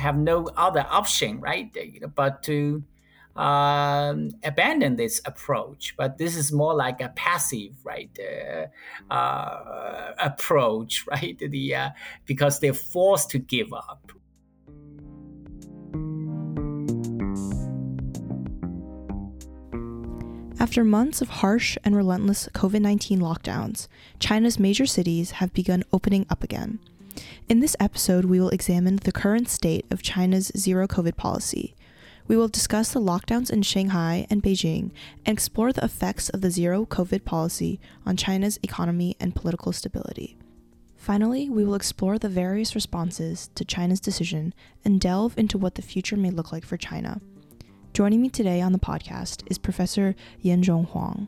have no other option, right? But to abandon this approach. But this is more like a passive, right, approach, right? Because they're forced to give up. After months of harsh and relentless COVID-19 lockdowns, China's major cities have begun opening up again. In this episode, we will examine the current state of China's zero-COVID policy. We will discuss the lockdowns in Shanghai and Beijing and explore the effects of the zero-COVID policy on China's economy and political stability. Finally, we will explore the various responses to China's decision and delve into what the future may look like for China. Joining me today on the podcast is Professor Yanzhong Huang.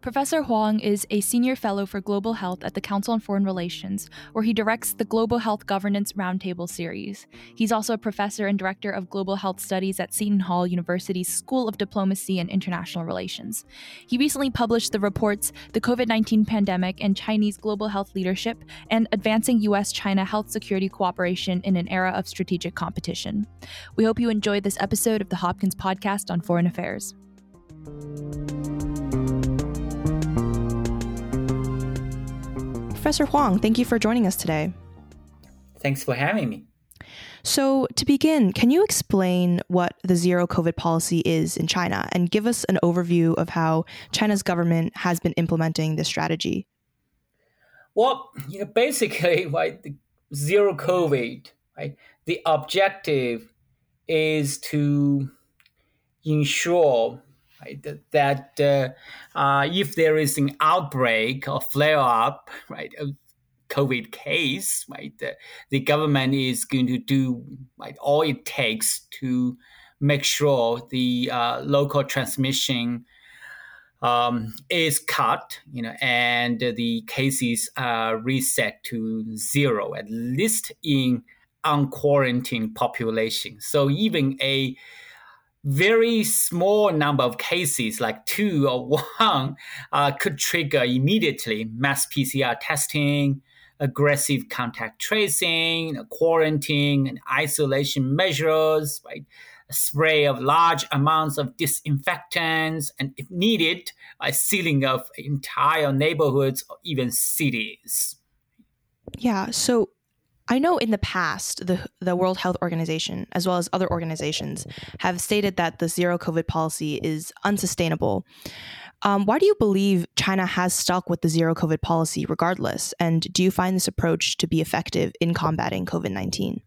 Professor Huang is a senior fellow for global health at the Council on Foreign Relations, where he directs the Global Health Governance Roundtable series. He's also a professor and director of global health studies at Seton Hall University's School of Diplomacy and International Relations. He recently published the reports The COVID-19 Pandemic and Chinese Global Health Leadership and Advancing U.S.-China Health Security Cooperation in an Era of Strategic Competition. We hope you enjoyed this episode of the Hopkins Podcast on Foreign Affairs. Professor Huang, thank you for joining us today. Thanks for having me. So to begin, can you explain what the zero-COVID policy is in China and give us an overview of how China's government has been implementing this strategy? Well, basically, right, the zero-COVID, right, the objective is to ensure that if there is an outbreak or flare-up, right, a COVID case, right, the government is going to do, right, all it takes to make sure the local transmission is cut, and the cases are reset to zero, at least in unquarantined population. So even a very small number of cases, like 2 or 1, could trigger immediately mass PCR testing, aggressive contact tracing, quarantine and isolation measures, right? A spray of large amounts of disinfectants, and if needed, a sealing of entire neighborhoods or even cities. Yeah, so I know in the past, the World Health Organization, as well as other organizations, have stated that the zero-COVID policy is unsustainable. Why do you believe China has stuck with the zero-COVID policy regardless? And do you find this approach to be effective in combating COVID-19?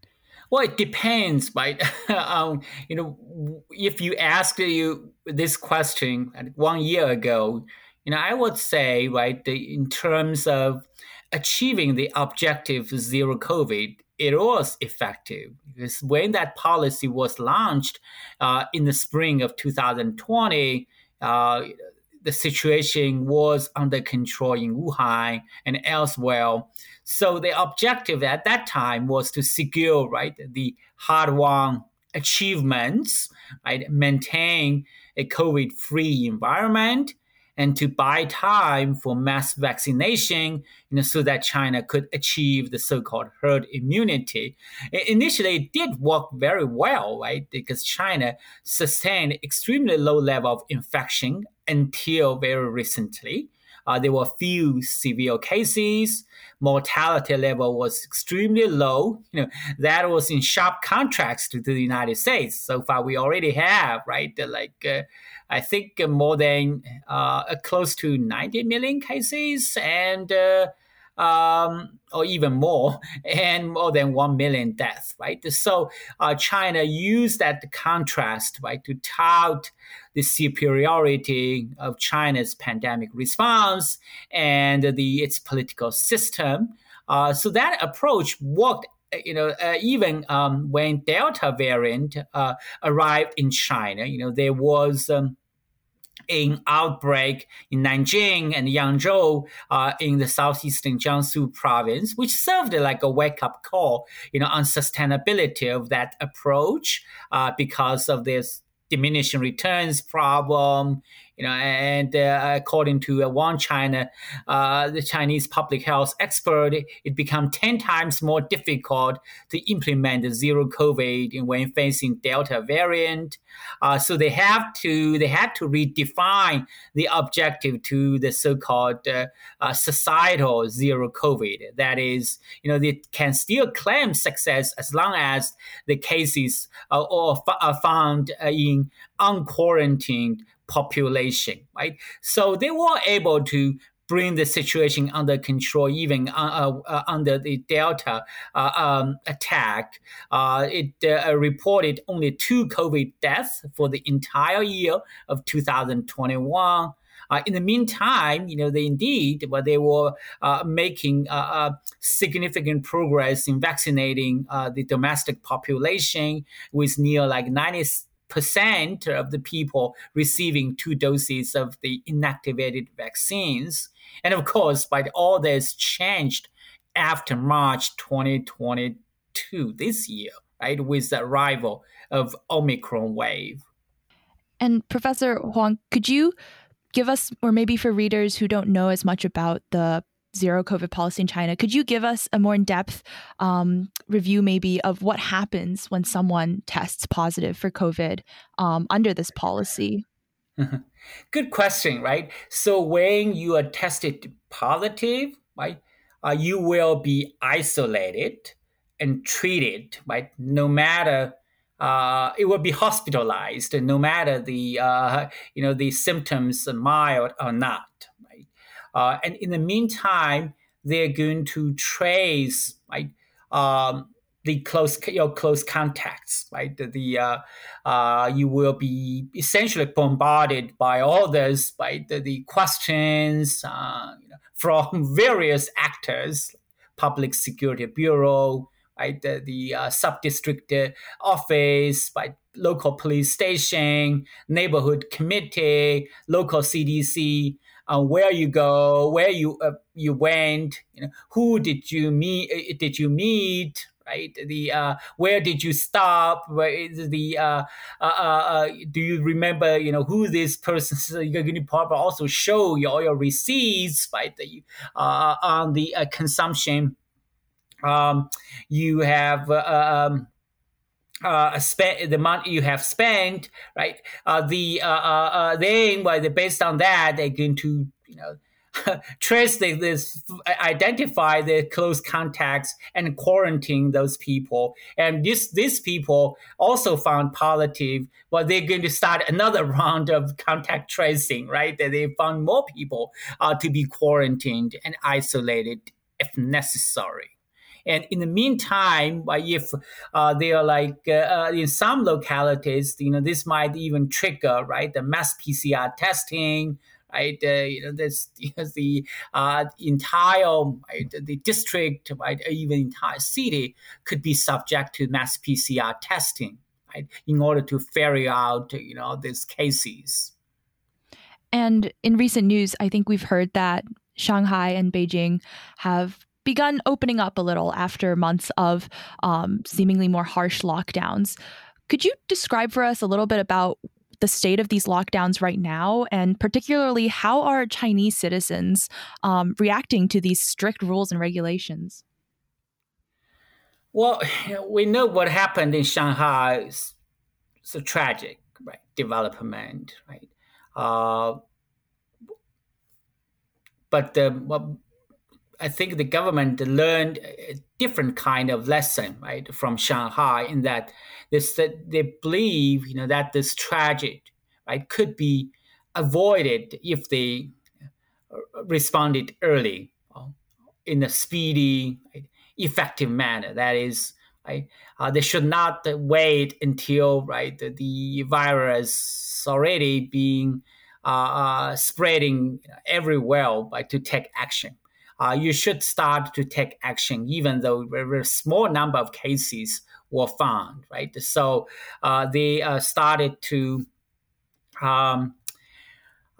Well, it depends, right? If you asked you this question 1 year ago, I would say, right, in terms of achieving the objective zero COVID, it was effective. Because when that policy was launched in the spring of 2020, the situation was under control in Wuhan and elsewhere. So the objective at that time was to secure, right, the hard-won achievements, right, maintain a COVID-free environment, and to buy time for mass vaccination, so that China could achieve the so-called herd immunity. Initially, it did work very well, right? Because China sustained extremely low level of infection until very recently. There were few severe cases. Mortality level was extremely low. That was in sharp contrast to the United States. So far, we already have, right, I think more than close to 90 million cases and or even more, and more than 1 million deaths, right? So China used that contrast, right, to tout the superiority of China's pandemic response and its political system. So that approach worked, even when Delta variant arrived in China. There was an outbreak in Nanjing and Yangzhou in the southeastern Jiangsu province, which served like a wake-up call, on sustainability of that approach because of this diminishing returns problem, And according to one China, the Chinese public health expert, it become 10 times more difficult to implement the zero COVID when facing Delta variant. So they had to redefine the objective to the so-called societal zero COVID. That is, they can still claim success as long as the cases are found in unquarantined population, right? So they were able to bring the situation under control, even under the Delta attack. It reported only 2 COVID deaths for the entire year of 2021. In the meantime, they were making significant progress in vaccinating the domestic population, with near 90% of the people receiving 2 doses of the inactivated vaccines. And of course, but all this changed after March 2022, this year, right, with the arrival of Omicron wave. And Professor Huang, could you give us, or maybe for readers who don't know as much about the zero COVID policy in China, could you give us a more in-depth review maybe of what happens when someone tests positive for COVID under this policy? Good question, right? So when you are tested positive, right, you will be isolated and treated, right? No matter, it will be hospitalized, no matter the, the symptoms, mild or not. And in the meantime, they're going to trace, right, your close contacts, right? You will be essentially bombarded by all this, by the questions from various actors, Public Security Bureau, right, the sub-district office, by local police station, neighborhood committee, local CDC. Where you go, where you went, who did you meet? Right? Where did you stop? Do you remember? Who this person? So you're going to probably also show your receipts, right? On the consumption, you have. The month you have spent, right? Then, based on that, they're going to, trace this, identify the close contacts, and quarantine those people. And these people also found positive, but they're going to start another round of contact tracing, right? That they found more people to be quarantined and isolated if necessary. And in the meantime, if they are in some localities, this might even trigger, right, the mass PCR testing, right, the entire, right, the district, right, even entire city could be subject to mass PCR testing, right, in order to ferry out, these cases. And in recent news, I think we've heard that Shanghai and Beijing have begun opening up a little after months of seemingly more harsh lockdowns. Could you describe for us a little bit about the state of these lockdowns right now, and particularly how are Chinese citizens reacting to these strict rules and regulations? Well, we know what happened in Shanghai. It's a tragic, right, development, right? I think the government learned a different kind of lesson, right, from Shanghai, in that they believe, that this tragedy, right, could be avoided if they responded early in a speedy, right, effective manner. That is, right, they should not wait until, right, the virus already being spreading everywhere, right, to take action. You should start to take action, even though a very small number of cases were found, right? So they started to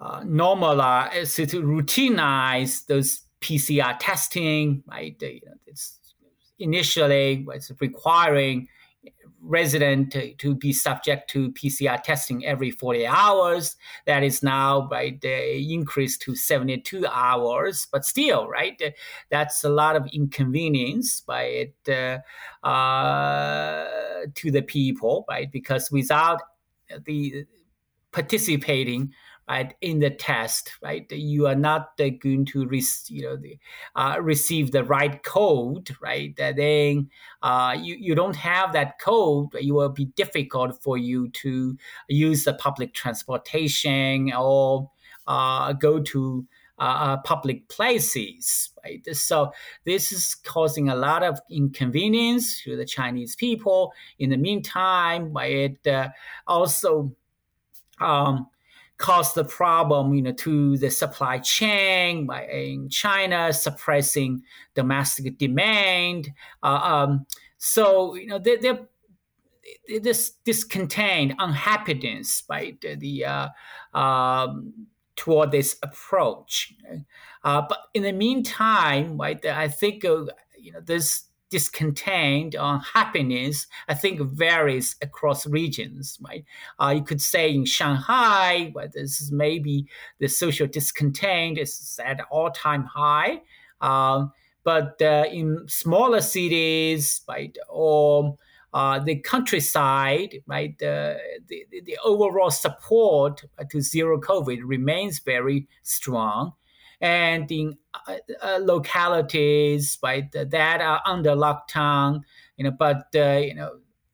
normalize, to routinize those PCR testing, right? Initially, it's requiring resident to be subject to PCR testing every 48 hours. That is now increased to 72 hours, but still, right? That's a lot of inconvenience to the people, right? Because without the participating in the test, right, you are not going to receive the right code, right? Then you don't have that code. It will be difficult for you to use the public transportation or go to public places, right? So this is causing a lot of inconvenience to the Chinese people. In the meantime, it also caused the problem, to the supply chain in China, suppressing domestic demand. So, this discontent, unhappiness by toward this approach. But in the meantime, I think this discontent on happiness, I think, varies across regions, right? You could say in Shanghai, this is maybe the social discontent is at all-time high, but in smaller cities, right, or the countryside, right, the overall support to zero COVID remains very strong. And in localities, right, that are under lockdown,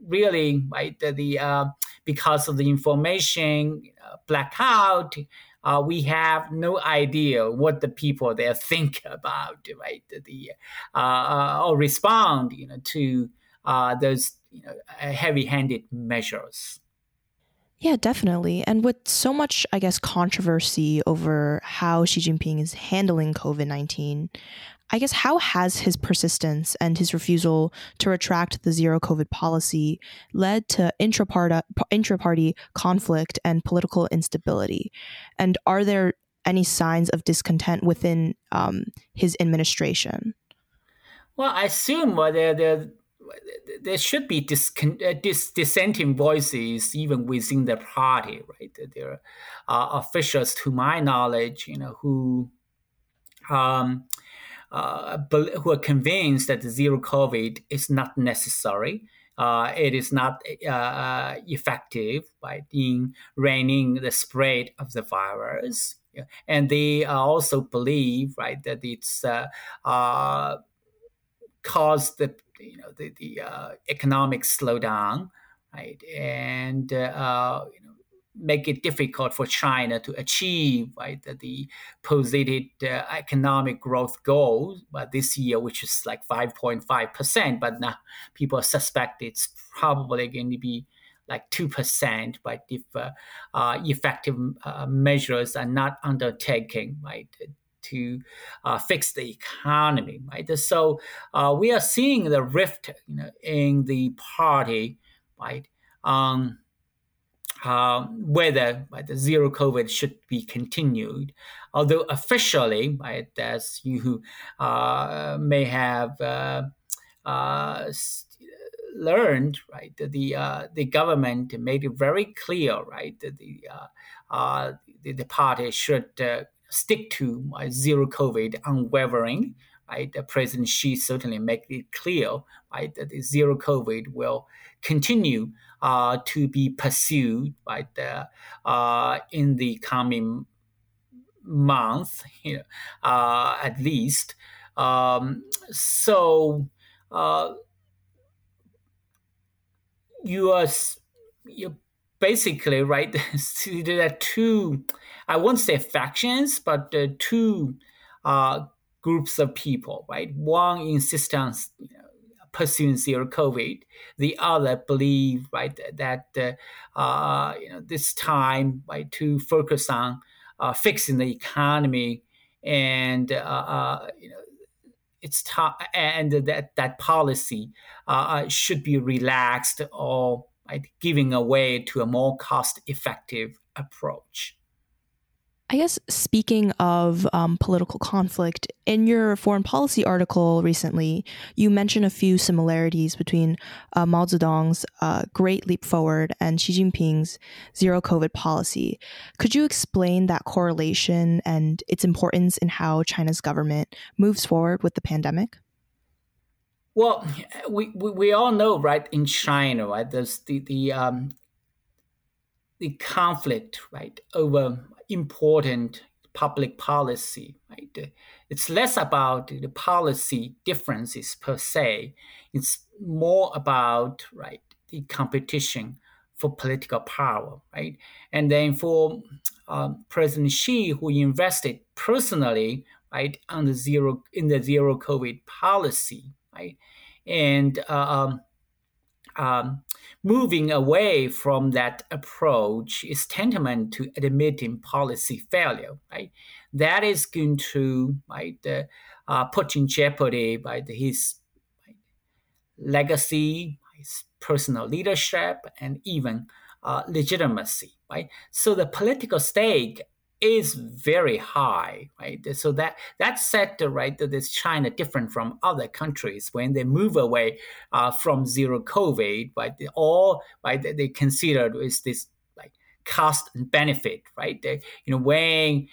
really, right, because of the information blackout, we have no idea what the people there think about, right, or respond, to those heavy-handed measures. Yeah, definitely. And with so much, I guess, controversy over how Xi Jinping is handling COVID-19, I guess how has his persistence and his refusal to retract the zero COVID policy led to intra-party conflict and political instability? And are there any signs of discontent within his administration? Well, I assume there should be dissenting voices even within the party, right? There are officials, to my knowledge, who are convinced that the zero COVID is not necessary. It is not effective, right, in reining the spread of the virus, and they also believe, right, that it's caused the economic slowdown, right, and make it difficult for China to achieve, right, the posited economic growth goal this year, which is like 5.5%. But now people suspect it's probably going to be like 2%, right, if effective measures are not undertaken, right, to fix the economy, right? So we are seeing the rift, in the party, right, whether, right, the zero COVID should be continued. Although officially, right, as you may have learned, right, the government made it very clear, right, that the party should stick to zero COVID unwavering, right? President Xi certainly made it clear, right, that the zero COVID will continue to be pursued, right, in the coming month, at least. So you basically, right, there are two, I won't say factions, but two groups of people, right? One insists on pursuing zero COVID. The other believe, right, that this time, right, to focus on fixing the economy, and it's time, and that policy should be relaxed or, right, giving away to a more cost-effective approach. I guess speaking of political conflict, in your foreign policy article recently, you mentioned a few similarities between Mao Zedong's Great Leap Forward and Xi Jinping's zero COVID policy. Could you explain that correlation and its importance in how China's government moves forward with the pandemic? Well, we all know, right, in China, right, there's the conflict, right, over important public policy, right? It's less about the policy differences per se. It's more about, right, the competition for political power, right? And then for President Xi, who invested personally, right, on the zero COVID policy, right? And moving away from that approach is tantamount to admitting policy failure, right? That is going to, right, put in jeopardy by his legacy, his personal leadership, and even legitimacy, right? So the political stake is very high, right? So that sector, right, that is China different from other countries when they move away from zero COVID, right? All, right, they considered is this like cost and benefit, right? They, you know, weighing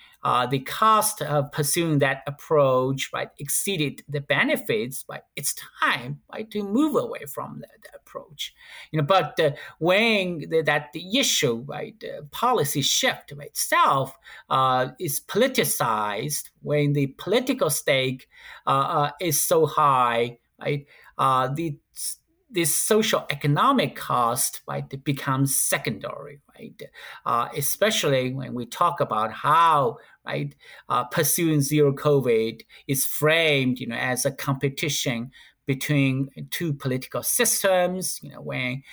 the cost of pursuing that approach, right, exceeded the benefits, right? It's time, right, to move away from that approach, you know. But weighing the issue, right, policy shift by itself is politicized when the political stake is so high, right? This social economic cost, right, becomes secondary, right? Especially when we talk about how, right, pursuing zero COVID is framed, you know, as a competition between two political systems, you know, when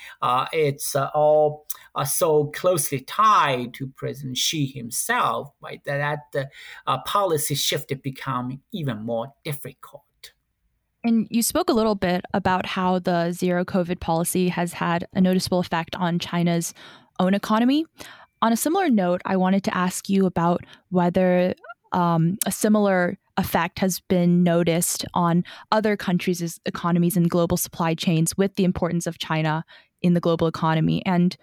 it's all so closely tied to President Xi himself, right, that policy shift becomes even more difficult. And you spoke a little bit about how the zero COVID policy has had a noticeable effect on China's own economy. On a similar note, I wanted to ask you about whether a similar effect has been noticed on other countries' economies and global supply chains with the importance of China in the global economy. And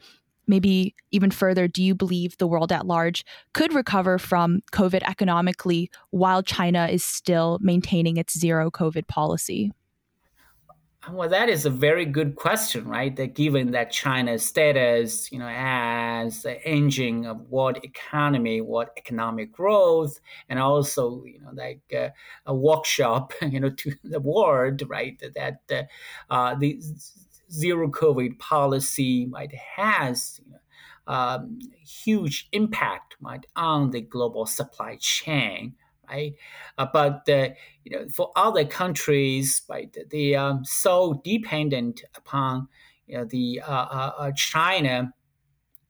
maybe even further, do you believe the world at large could recover from COVID economically while China is still maintaining its zero COVID policy? Well, that is a very good question, right? That given that China's status, you know, as the engine of world economy, world economic growth, and also, you know, like a workshop, you know, to the world, right? That the zero COVID policy might has, you know, huge impact, right, on the global supply chain, right? But you know, for other countries, right, they are so dependent upon, you know, the China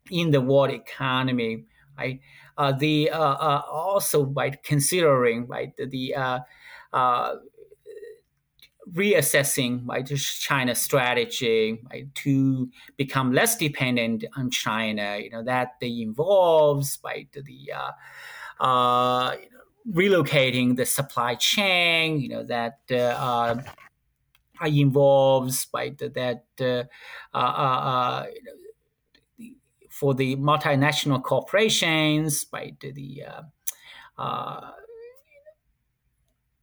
in the world economy, right? They also, right, considering, right, the reassessing, right, China's strategy, right, to become less dependent on China. You know, that involves, right, the you know, relocating the supply chain. You know, that involves, right, that you know, for the multinational corporations, right, the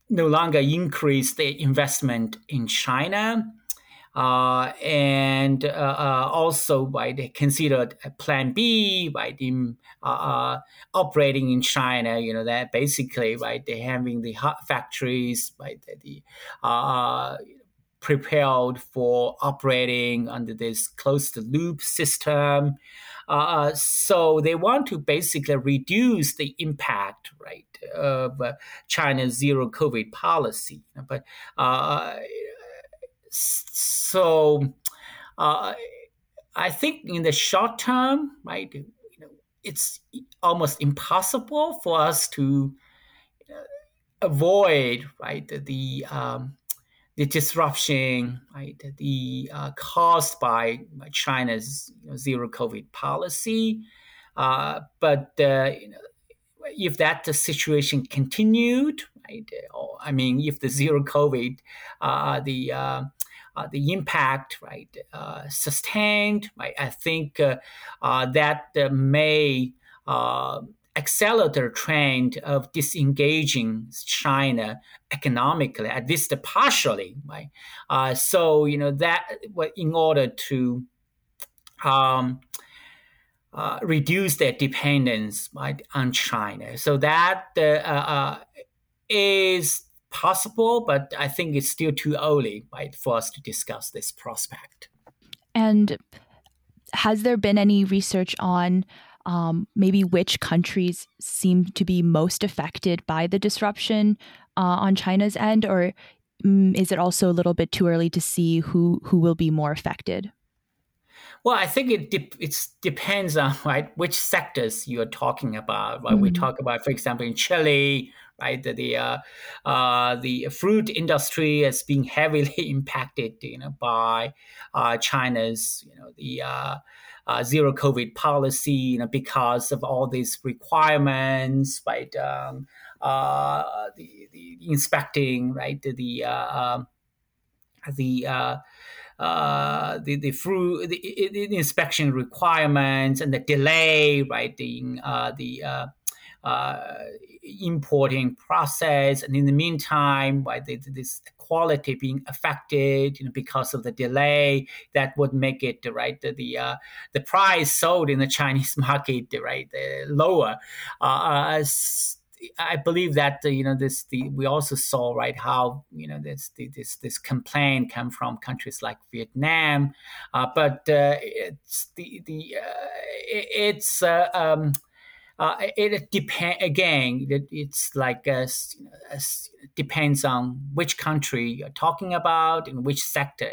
no longer increase the investment in China, and also by the considered a plan B by them operating in China. You know, that basically, right, they having the factories, right, the prepared for operating under this closed loop system. So they want to basically reduce the impact, right, of China's zero COVID policy. But so I think in the short term, right, you know, it's almost impossible for us to avoid, right, the disruption, right, the caused by China's, you know, zero COVID policy, but you know, if that situation continued, right, I mean, if the zero COVID, the impact, right, sustained, right, I think that may accelerate the trend of disengaging China economically, at least partially, right? So, you know, that in order to reduce their dependence, right, on China. So that is possible, but I think it's still too early, right, for us to discuss this prospect. And has there been any research on maybe which countries seem to be most affected by the disruption on China's end, or is it also a little bit too early to see who will be more affected? Well, I think it depends on, right, which sectors you're talking about. Right? Mm-hmm. We talk about, for example, in Chile, right, the fruit industry is being heavily impacted, you know, by China's, you know, the zero COVID policy, you know, because of all these requirements, right, the inspecting, right, the inspection requirements and the delay, right, the importing process, and in the meantime, right, this quality being affected, you know, because of the delay. That would make it, right, the price sold in the Chinese market, right, lower. I believe that, you know, we also saw, right, how, you know, this complaint come from countries like Vietnam, but it depends again. It's like depends on which country you're talking about and which sector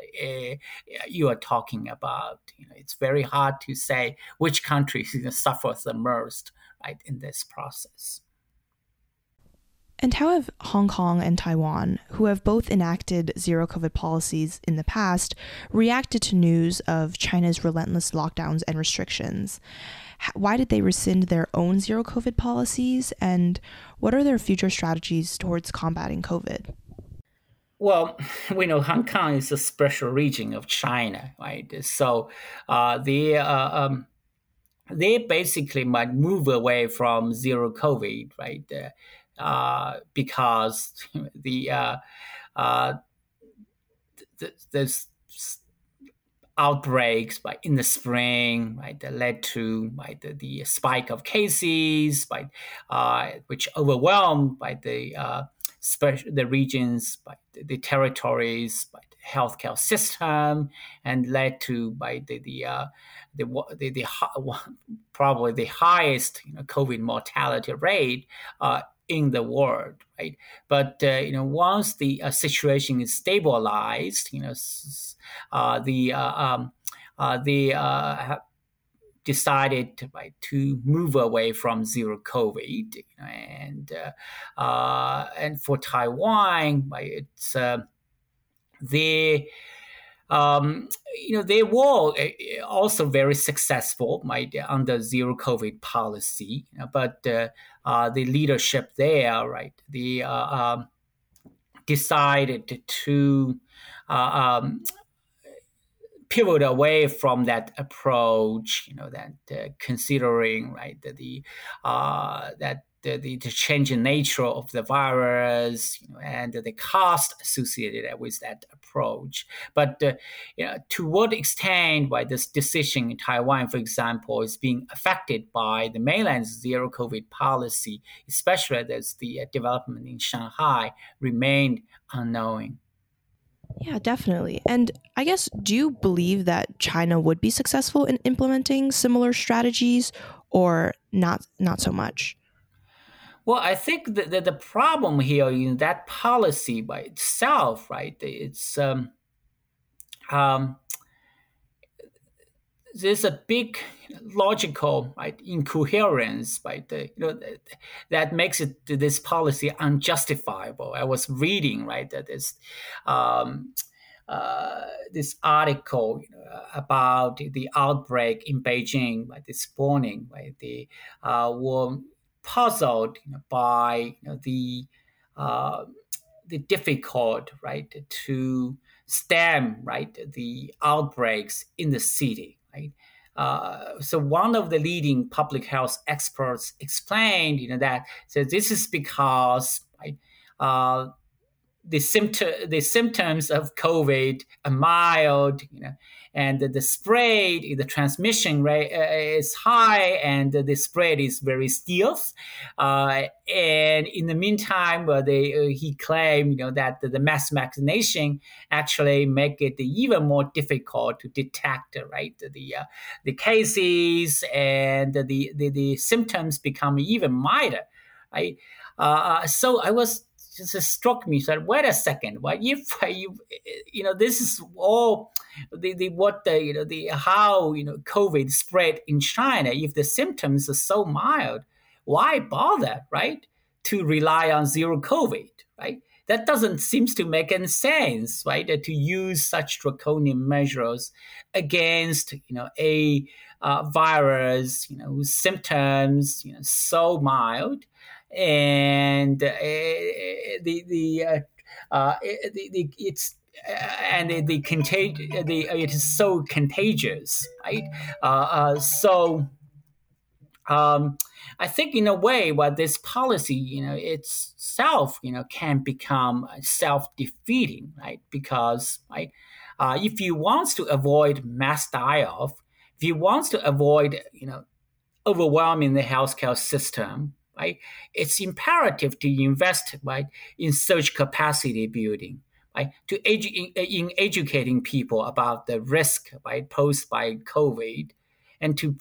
you are talking about. You know, it's very hard to say which countries, you know, suffer the most, right, in this process. And how have Hong Kong and Taiwan, who have both enacted zero COVID policies in the past, reacted to news of China's relentless lockdowns and restrictions? Why did they rescind their own zero COVID policies? And what are their future strategies towards combating COVID? Well, we know Hong Kong is a special region of China, right? So they basically might move away from zero COVID, right? Because there's outbreaks, right, in the spring, right, that led to, right, the spike of cases, right, which overwhelmed, right, the regions, right, the territories, right, healthcare system, and led to, by the probably the highest, you know, COVID mortality rate in the world, right? But you know, once the situation is stabilized, you know, they decided, right, to move away from zero COVID, you know, and for Taiwan, right, it's you know, they were also very successful, right, under zero COVID policy, you know, but the leadership there, right, they decided to pivot away from that approach, you know, that considering, right, the changing nature of the virus, you know, and the cost associated with that approach. But you know, to what extent, by this decision in Taiwan, for example, is being affected by the mainland's zero COVID policy, especially as the development in Shanghai remained unknown. Yeah, definitely. And I guess, do you believe that China would be successful in implementing similar strategies, or not so much? Well, I think that the problem here in, you know, that policy by itself, right, it's there's a big logical, right, incoherence, right, you know, that makes it this policy unjustifiable. I was reading, right, that this article, you know, about the outbreak in Beijing, right, this morning, right, the puzzled by the difficult to stem the outbreaks in the city. So one of the leading public health experts explained that so this is because the symptoms of COVID are mild, and the spread, the transmission rate is high, and the spread is very stiff. And in the meantime, he claimed, that the mass vaccination actually make it even more difficult to detect, the cases, and the symptoms become even milder. So I was. Just struck me. Said, wait a second. What if this is all how COVID spread in China? If the symptoms are so mild, why bother, to rely on zero COVID, That doesn't seem to make any sense, To use such draconian measures against a virus, whose symptoms so mild. And it is so contagious, So I think in a way, this policy, itself, can become self-defeating, Because if you want to avoid mass die-off, if you want to avoid overwhelming the healthcare system. It's imperative to invest in surge capacity building, to in educating people about the risk posed by COVID, and to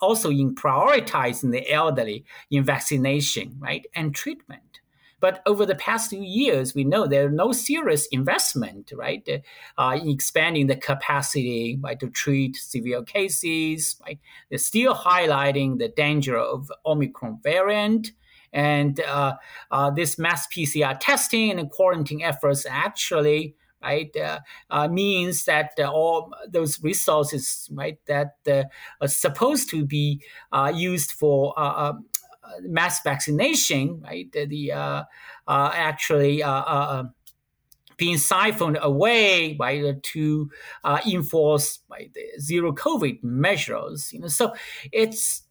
also in prioritizing the elderly in vaccination and treatment. But over the past few years, we know there are no serious investment in expanding the capacity to treat severe cases. They're still highlighting the danger of Omicron variant. And this mass PCR testing and quarantine efforts actually means that all those resources that are supposed to be used for mass vaccination, being siphoned away to enforce the zero COVID measures. So it's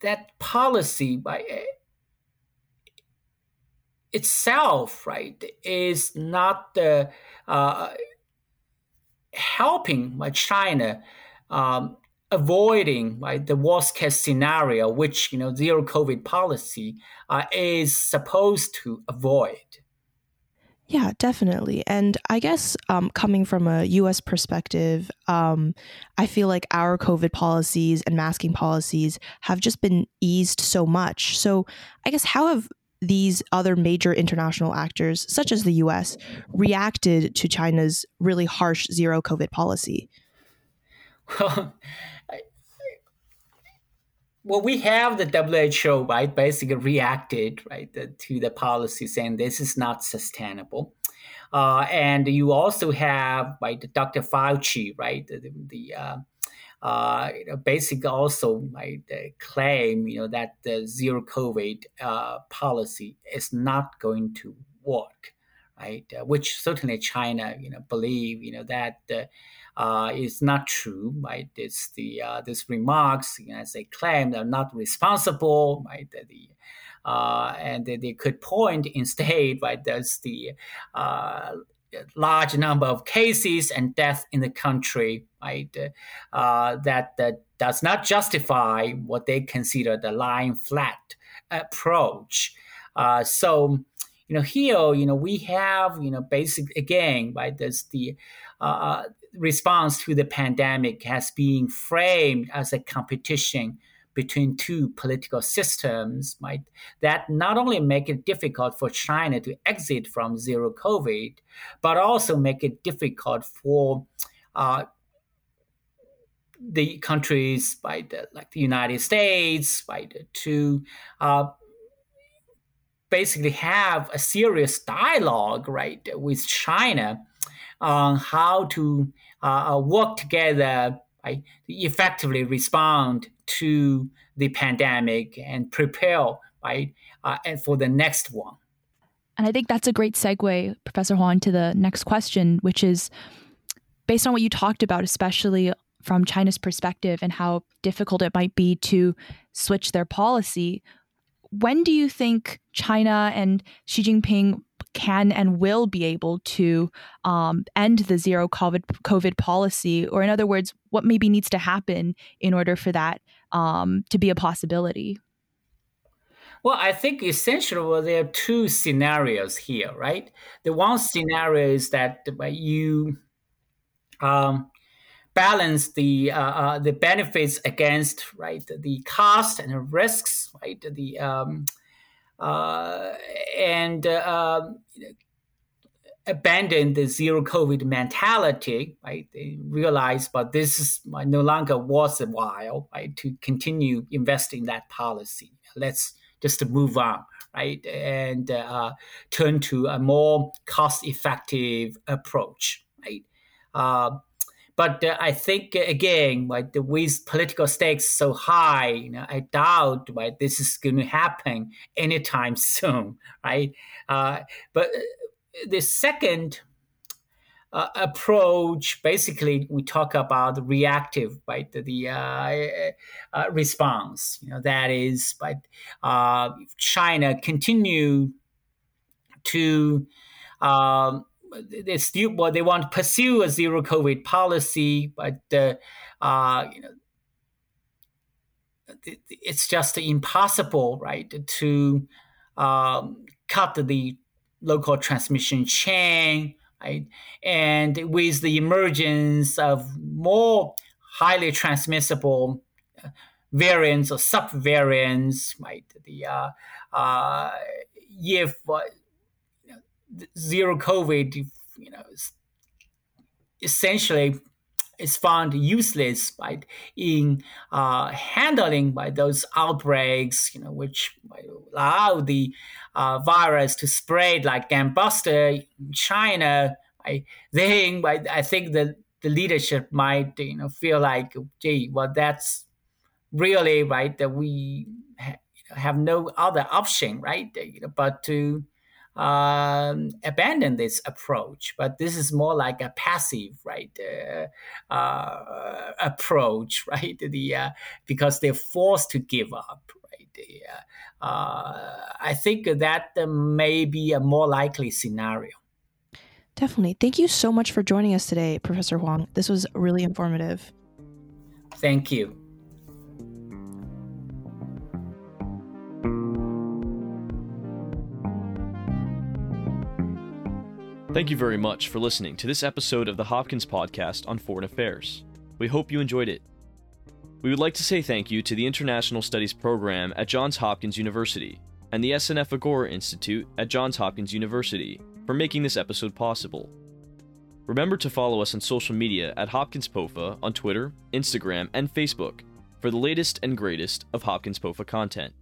that policy by itself, is not helping China. Avoiding the worst-case scenario, which zero-COVID policy is supposed to avoid. Yeah, definitely. And I guess coming from a U.S. perspective, I feel like our COVID policies and masking policies have just been eased so much. So I guess how have these other major international actors, such as the U.S., reacted to China's really harsh zero-COVID policy? Well, we have the WHO, basically reacted, to the policy saying this is not sustainable. And you also have, Dr. Fauci, basically also claim, that the zero COVID policy is not going to work. Which certainly China, believe, that is not true. It's these remarks, as they claim, they're not responsible. And they could point instead, there's the large number of cases and deaths in the country, that does not justify what they consider the lying flat approach. So. Here, we have, basic again, there's the response to the pandemic has been framed as a competition between two political systems, that not only make it difficult for China to exit from zero COVID, but also make it difficult for the countries like the United States to basically have a serious dialogue, with China on how to work together, to effectively respond to the pandemic and prepare and for the next one. And I think that's a great segue, Professor Huang, to the next question, which is based on what you talked about, especially from China's perspective and how difficult it might be to switch their policy. When do you think China and Xi Jinping can and will be able to end the zero COVID policy? Or in other words, what maybe needs to happen in order for that to be a possibility? Well, I think essentially there are two scenarios here, right? The one scenario is that you balance the benefits against the cost and the risks, and abandon the zero COVID mentality, They realize, but this is no longer worth the while, to continue investing in that policy. Let's just to move on, and turn to a more cost-effective approach, But I think, again, with political stakes so high, I doubt this is going to happen anytime soon, But the second approach, basically, we talk about the reactive, the response. That is, China continue to. They want to pursue a zero COVID policy, but it's just impossible, to cut the local transmission chain, And with the emergence of more highly transmissible variants or subvariants, if zero COVID, essentially is found useless in handling those outbreaks, which allow the virus to spread like gangbuster in China. I think that the leadership might feel like, that's really that we have no other option, but to abandon this approach, but this is more like a passive, approach, because they're forced to give up, I think that may be a more likely scenario. Definitely. Thank you so much for joining us today, Professor Huang. This was really informative. Thank you. Thank you very much for listening to this episode of the Hopkins Podcast on Foreign Affairs. We hope you enjoyed it. We would like to say thank you to the International Studies Program at Johns Hopkins University and the SNF Agora Institute at Johns Hopkins University for making this episode possible. Remember to follow us on social media at Hopkins POFA on Twitter, Instagram, and Facebook for the latest and greatest of Hopkins POFA content.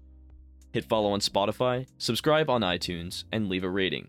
Hit follow on Spotify, subscribe on iTunes, and leave a rating.